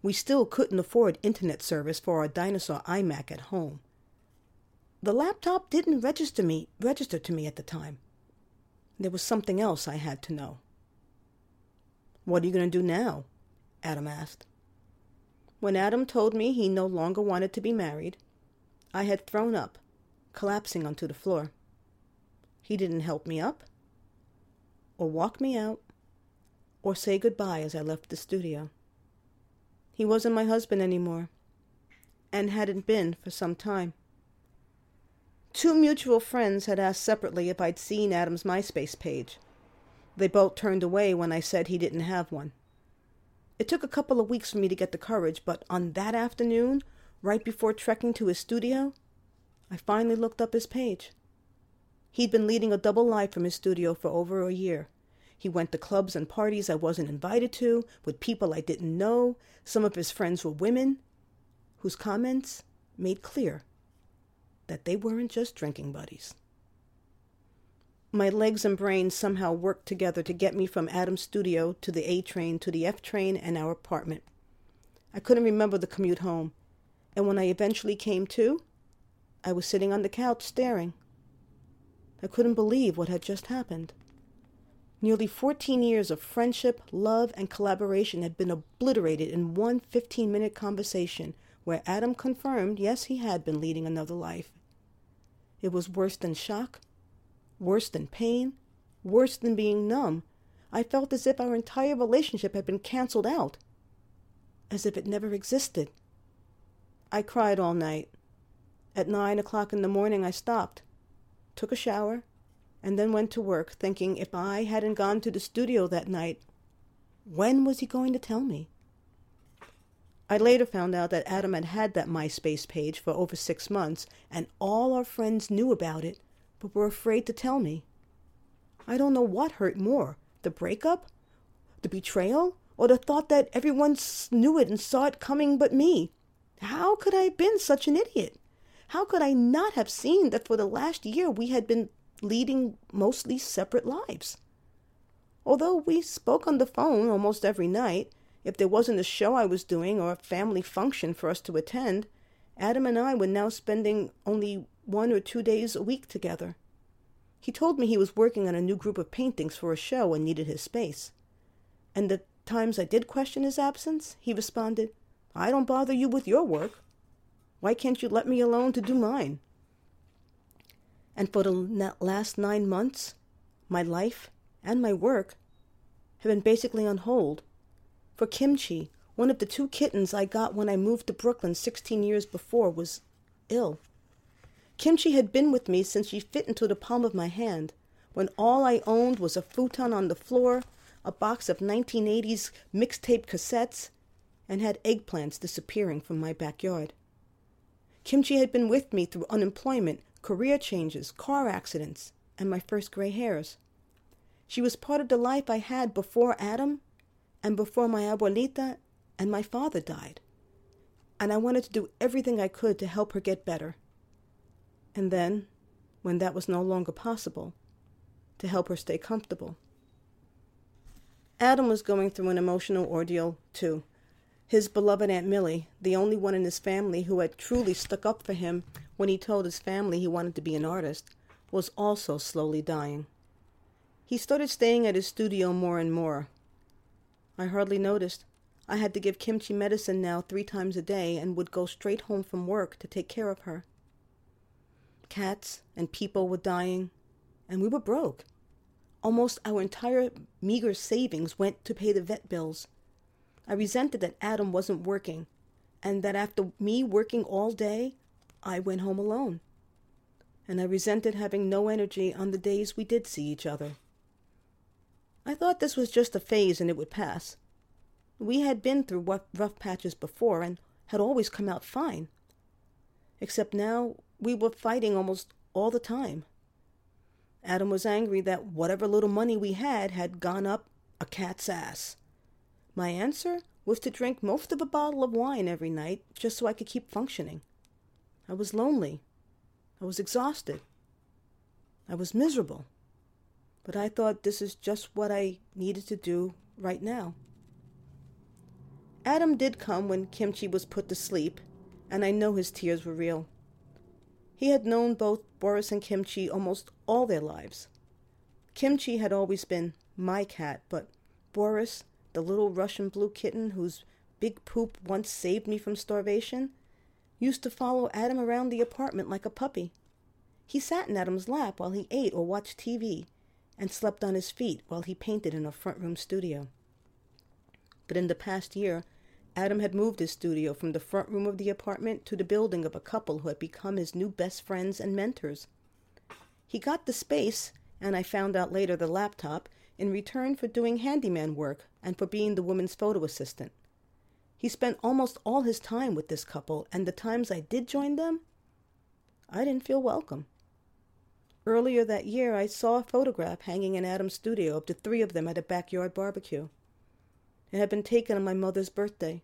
We still couldn't afford internet service for our dinosaur iMac at home. The laptop didn't register to me at the time. There was something else I had to know. "What are you going to do now?" Adam asked. When Adam told me he no longer wanted to be married, I had thrown up, collapsing onto the floor. He didn't help me up, or walk me out, or say goodbye as I left the studio. He wasn't my husband anymore, and hadn't been for some time. Two mutual friends had asked separately if I'd seen Adam's MySpace page. They both turned away when I said he didn't have one. It took a couple of weeks for me to get the courage, but on that afternoon, right before trekking to his studio, I finally looked up his page. He'd been leading a double life from his studio for over a year. He went to clubs and parties I wasn't invited to, with people I didn't know. Some of his friends were women, whose comments made clear that they weren't just drinking buddies. My legs and brain somehow worked together to get me from Adam's studio to the A train, to the F train, and our apartment. I couldn't remember the commute home, and when I eventually came to, I was sitting on the couch staring. I couldn't believe what had just happened. Nearly 14 years of friendship, love, and collaboration had been obliterated in one 15-minute conversation where Adam confirmed, yes, he had been leading another life. It was worse than shock, worse than pain, worse than being numb. I felt as if our entire relationship had been canceled out, as if it never existed. I cried all night. At 9 o'clock in the morning, I stopped, took a shower, and then went to work, thinking if I hadn't gone to the studio that night, when was he going to tell me? I later found out that Adam had that MySpace page for over 6 months, and all our friends knew about it, but were afraid to tell me. I don't know what hurt more, the breakup, the betrayal, or the thought that everyone knew it and saw it coming but me. How could I have been such an idiot? How could I not have seen that for the last year we had been leading mostly separate lives? Although we spoke on the phone almost every night, if there wasn't a show I was doing or a family function for us to attend, Adam and I were now spending only 1 or 2 days a week together. He told me he was working on a new group of paintings for a show and needed his space. And the times I did question his absence, he responded, "I don't bother you with your work. Why can't you let me alone to do mine?" And for the last 9 months, my life and my work have been basically on hold. For Kimchi, one of the 2 kittens I got when I moved to Brooklyn 16 years before, was ill. Kimchi had been with me since she fit into the palm of my hand, when all I owned was a futon on the floor, a box of 1980s mixtape cassettes, and had eggplants disappearing from my backyard. Kimchi had been with me through unemployment, career changes, car accidents, and my first gray hairs. She was part of the life I had before Adam, and before my abuelita and my father died. And I wanted to do everything I could to help her get better. And then, when that was no longer possible, to help her stay comfortable. Adam was going through an emotional ordeal, too. His beloved Aunt Millie, the only one in his family who had truly stuck up for him when he told his family he wanted to be an artist, was also slowly dying. He started staying at his studio more and more. I hardly noticed. I had to give Kimchi medicine now 3 times a day and would go straight home from work to take care of her. Cats and people were dying, and we were broke. Almost our entire meager savings went to pay the vet bills. I resented that Adam wasn't working, and that after me working all day, I went home alone. And I resented having no energy on the days we did see each other. I thought this was just a phase and it would pass. We had been through rough patches before and had always come out fine. Except now, we were fighting almost all the time. Adam was angry that whatever little money we had gone up a cat's ass. My answer was to drink most of a bottle of wine every night just so I could keep functioning. I was lonely. I was exhausted. I was miserable. But I thought this is just what I needed to do right now. Adam did come when Kimchi was put to sleep, and I know his tears were real. He had known both Boris and Kimchi almost all their lives. Kimchi had always been my cat, but Boris, the little Russian blue kitten whose big poop once saved me from starvation, used to follow Adam around the apartment like a puppy. He sat in Adam's lap while he ate or watched TV, and slept on his feet while he painted in our front room studio. But in the past year, Adam had moved his studio from the front room of the apartment to the building of a couple who had become his new best friends and mentors. He got the space, and I found out later the laptop, in return for doing handyman work and for being the woman's photo assistant. He spent almost all his time with this couple, and the times I did join them, I didn't feel welcome. Earlier that year, I saw a photograph hanging in Adam's studio of the 3 of them at a backyard barbecue. It had been taken on my mother's birthday,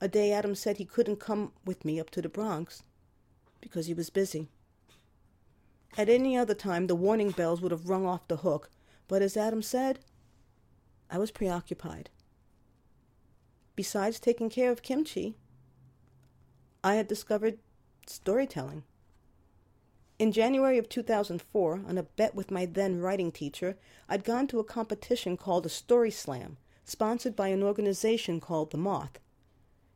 a day Adam said he couldn't come with me up to the Bronx because he was busy. At any other time, the warning bells would have rung off the hook, but as Adam said, I was preoccupied. Besides taking care of Kimchi, I had discovered storytelling. In January of 2004, on a bet with my then writing teacher, I'd gone to a competition called a Story Slam, sponsored by an organization called The Moth.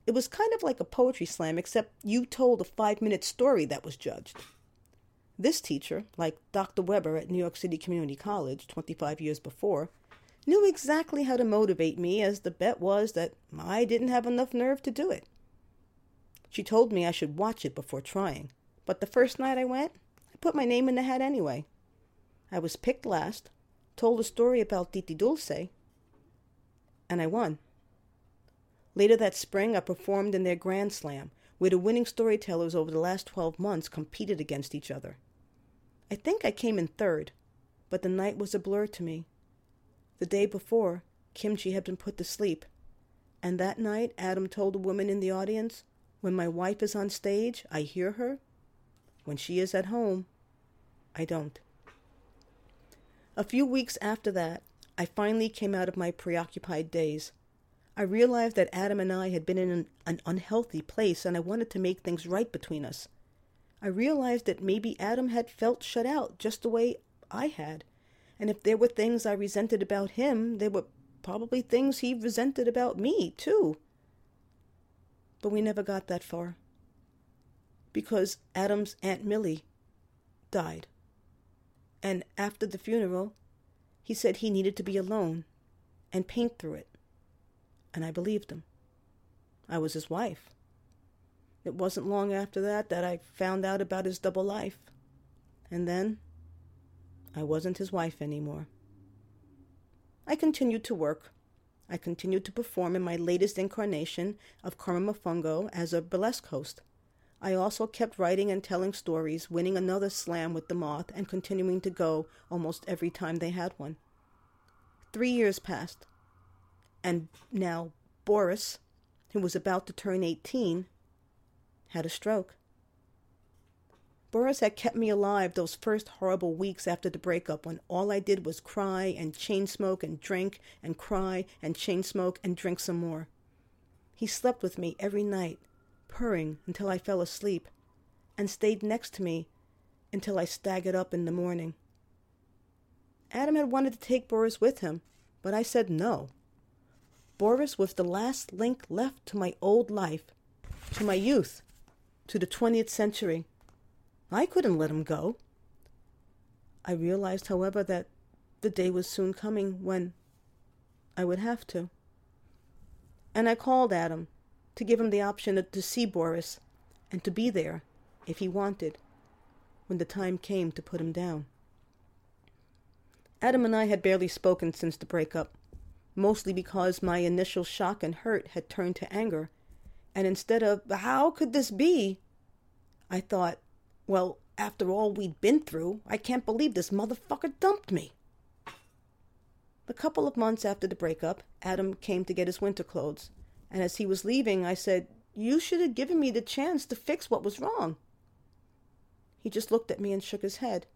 It was kind of like a poetry slam, except you told a 5-minute story that was judged. This teacher, like Dr. Weber at New York City Community College 25 years before, knew exactly how to motivate me, as the bet was that I didn't have enough nerve to do it. She told me I should watch it before trying, but the first night I went, I put my name in the hat anyway. I was picked last, told a story about Titi Dulce, and I won. Later that spring, I performed in their Grand Slam, where the winning storytellers over the last 12 months competed against each other. I think I came in 3rd, but the night was a blur to me. The day before, Kimchi had been put to sleep, and that night Adam told a woman in the audience, "When my wife is on stage, I hear her. When she is at home, I don't." A few weeks after that, I finally came out of my preoccupied days. I realized that Adam and I had been in an unhealthy place, and I wanted to make things right between us. I realized that maybe Adam had felt shut out just the way I had, and if there were things I resented about him, there were probably things he resented about me, too. But we never got that far, because Adam's Aunt Millie died, and after the funeral, he said he needed to be alone and paint through it, and I believed him. I was his wife. It wasn't long after that that I found out about his double life, and then I wasn't his wife anymore. I continued to work. I continued to perform in my latest incarnation of Carmen Mofongo as a burlesque host. I also kept writing and telling stories, winning another slam with The Moth and continuing to go almost every time they had one. 3 years passed, and now Boris, who was about to turn 18, had a stroke. Boris had kept me alive those first horrible weeks after the breakup when all I did was cry and chain smoke and drink and cry and chain smoke and drink some more. He slept with me every night, purring until I fell asleep, and stayed next to me until I staggered up in the morning. Adam had wanted to take Boris with him, but I said no. Boris was the last link left to my old life, to my youth, to the 20th century. I couldn't let him go. I realized, however, that the day was soon coming when I would have to. And I called Adam to give him the option to see Boris and to be there, if he wanted, when the time came to put him down. Adam and I had barely spoken since the breakup, mostly because my initial shock and hurt had turned to anger, and instead of, "How could this be?" I thought, "Well, after all we'd been through, I can't believe this motherfucker dumped me." A couple of months after the breakup, Adam came to get his winter clothes, and as he was leaving, I said, "You should have given me the chance to fix what was wrong." He just looked at me and shook his head.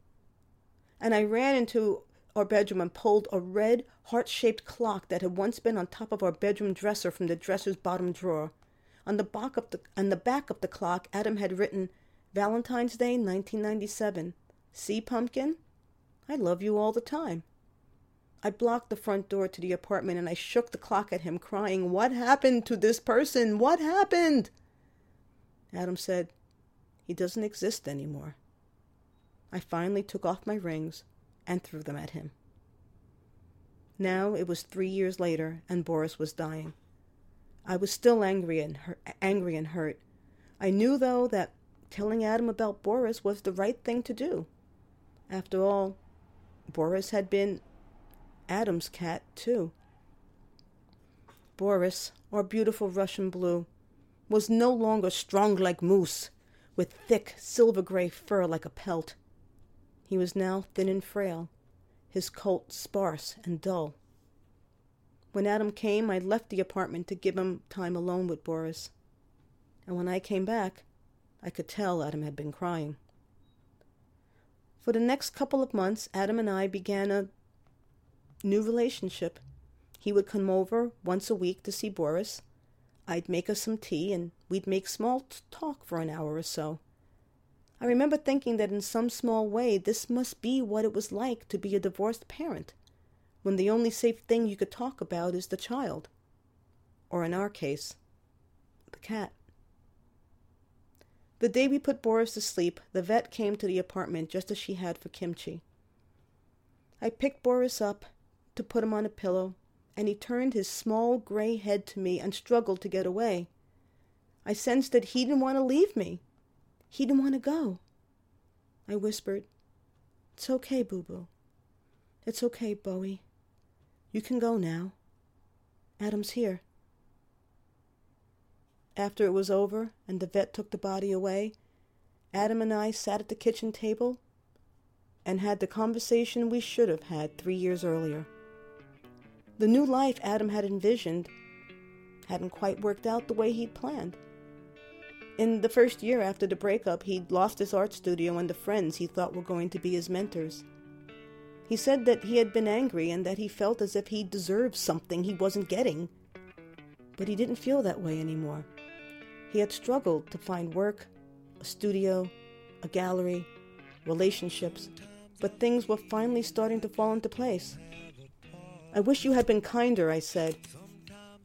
And I ran into our bedroom and pulled a red, heart-shaped clock that had once been on top of our bedroom dresser from the dresser's bottom drawer. On the back of the clock, Adam had written, "Valentine's Day, 1997. See, pumpkin? I love you all the time." I blocked the front door to the apartment and I shook the clock at him, crying, "What happened to this person? What happened?" Adam said, "He doesn't exist anymore." I finally took off my rings and threw them at him. Now it was 3 years later and Boris was dying. I was still angry and hurt. I knew, though, that telling Adam about Boris was the right thing to do. After all, Boris had been Adam's cat, too. Boris, our beautiful Russian blue, was no longer strong like moose, with thick, silver-gray fur like a pelt. He was now thin and frail, his coat sparse and dull. When Adam came, I left the apartment to give him time alone with Boris. And when I came back, I could tell Adam had been crying. For the next couple of months, Adam and I began a new relationship. He would come over once a week to see Boris. I'd make us some tea, and we'd make small talk for an hour or so. I remember thinking that in some small way, this must be what it was like to be a divorced parent, when the only safe thing you could talk about is the child, or in our case, the cat. The day we put Boris to sleep, the vet came to the apartment just as she had for Kimchi. I picked Boris up to put him on a pillow, and he turned his small gray head to me and struggled to get away. I sensed that he didn't want to leave me. He didn't want to go. I whispered, "It's okay, Boo-Boo. It's okay, Bowie. You can go now. Adam's here." After it was over and the vet took the body away, Adam and I sat at the kitchen table and had the conversation we should have had 3 years earlier. The new life Adam had envisioned hadn't quite worked out the way he'd planned. In the first year after the breakup, he'd lost his art studio and the friends he thought were going to be his mentors. He said that he had been angry and that he felt as if he deserved something he wasn't getting. But he didn't feel that way anymore. He had struggled to find work, a studio, a gallery, relationships, but things were finally starting to fall into place. I wish you had been kinder, I said.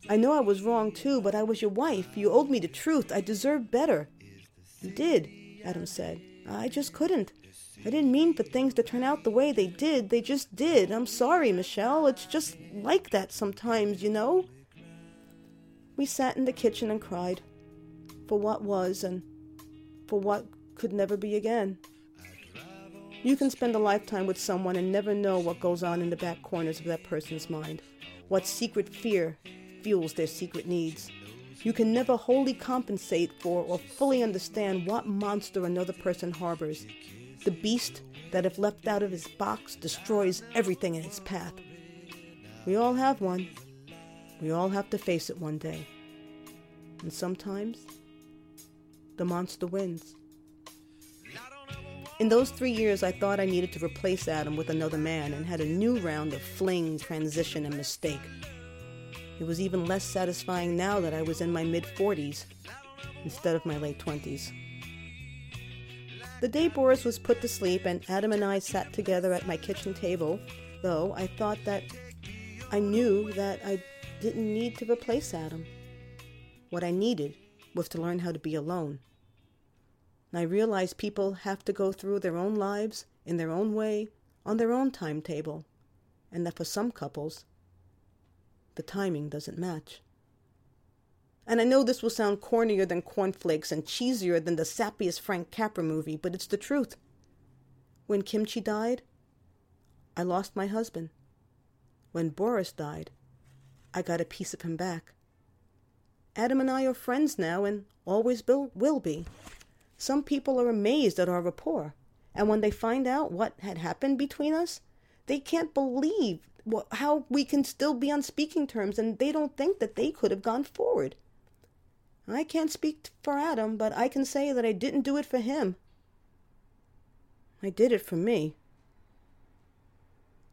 I know I was wrong, too, but I was your wife. You owed me the truth. I deserved better. You did, Adam said. I just couldn't. I didn't mean for things to turn out the way they did. They just did. I'm sorry, Michelle. It's just like that sometimes, you know? We sat in the kitchen and cried. For what was and for what could never be again. You can spend a lifetime with someone and never know what goes on in the back corners of that person's mind. What secret fear fuels their secret needs. You can never wholly compensate for or fully understand what monster another person harbors. The beast that, if left out of his box, destroys everything in its path. We all have one. We all have to face it one day. And sometimes, the monster wins. In those 3 years, I thought I needed to replace Adam with another man and had a new round of fling, transition, and mistake. It was even less satisfying now that I was in my mid-40s instead of my late 20s. The day Boris was put to sleep and Adam and I sat together at my kitchen table, though, I thought that I knew that I didn't need to replace Adam. What I needed was to learn how to be alone. And I realized people have to go through their own lives, in their own way, on their own timetable, and that for some couples, the timing doesn't match. And I know this will sound cornier than cornflakes and cheesier than the sappiest Frank Capra movie, but it's the truth. When Kimchi died, I lost my husband. When Boris died, I got a piece of him back. Adam and I are friends now and always will be. Some people are amazed at our rapport, and when they find out what had happened between us, they can't believe how we can still be on speaking terms, and they don't think that they could have gone forward. I can't speak for Adam, but I can say that I didn't do it for him. I did it for me.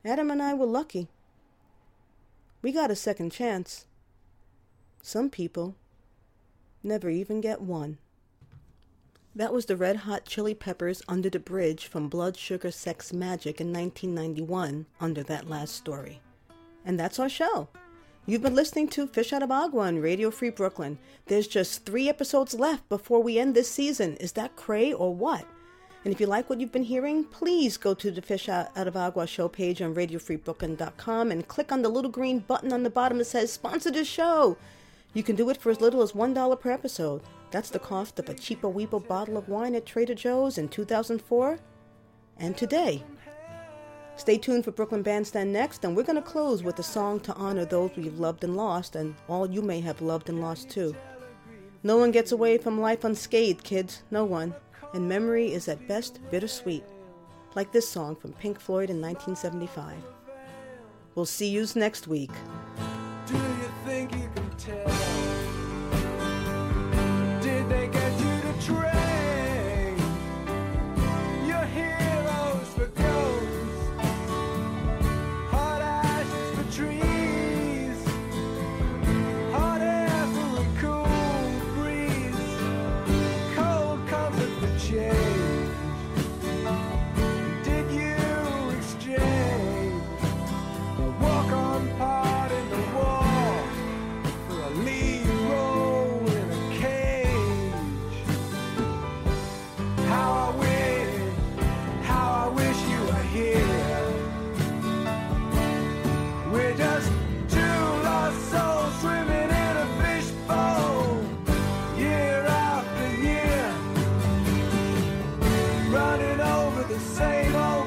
Adam and I were lucky. We got a second chance. Some people never even get one. That was the Red Hot Chili Peppers' Under the Bridge from Blood Sugar Sex Magic in 1991 under that last story. And that's our show. You've been listening to Fish Out of Agua on Radio Free Brooklyn. There's just 3 episodes left before we end this season. Is that cray or what? And if you like what you've been hearing, please go to the Fish Out of Agua show page on RadioFreeBrooklyn.com and click on the little green button on the bottom that says Sponsor the Show. You can do it for as little as $1 per episode. That's the cost of a cheapo weepo bottle of wine at Trader Joe's in 2004 and today. Stay tuned for Brooklyn Bandstand next, and we're going to close with a song to honor those we've loved and lost, and all you may have loved and lost too. No one gets away from life unscathed, kids, no one, and memory is at best bittersweet, like this song from Pink Floyd in 1975. We'll see yous next week. Do you think you can tell? They get you to train your heroes for ghosts, hot ashes for trees, hot air for a cool breeze, cold comfort for change. Did you exchange a walk-on part in the wall for a lead role? Same old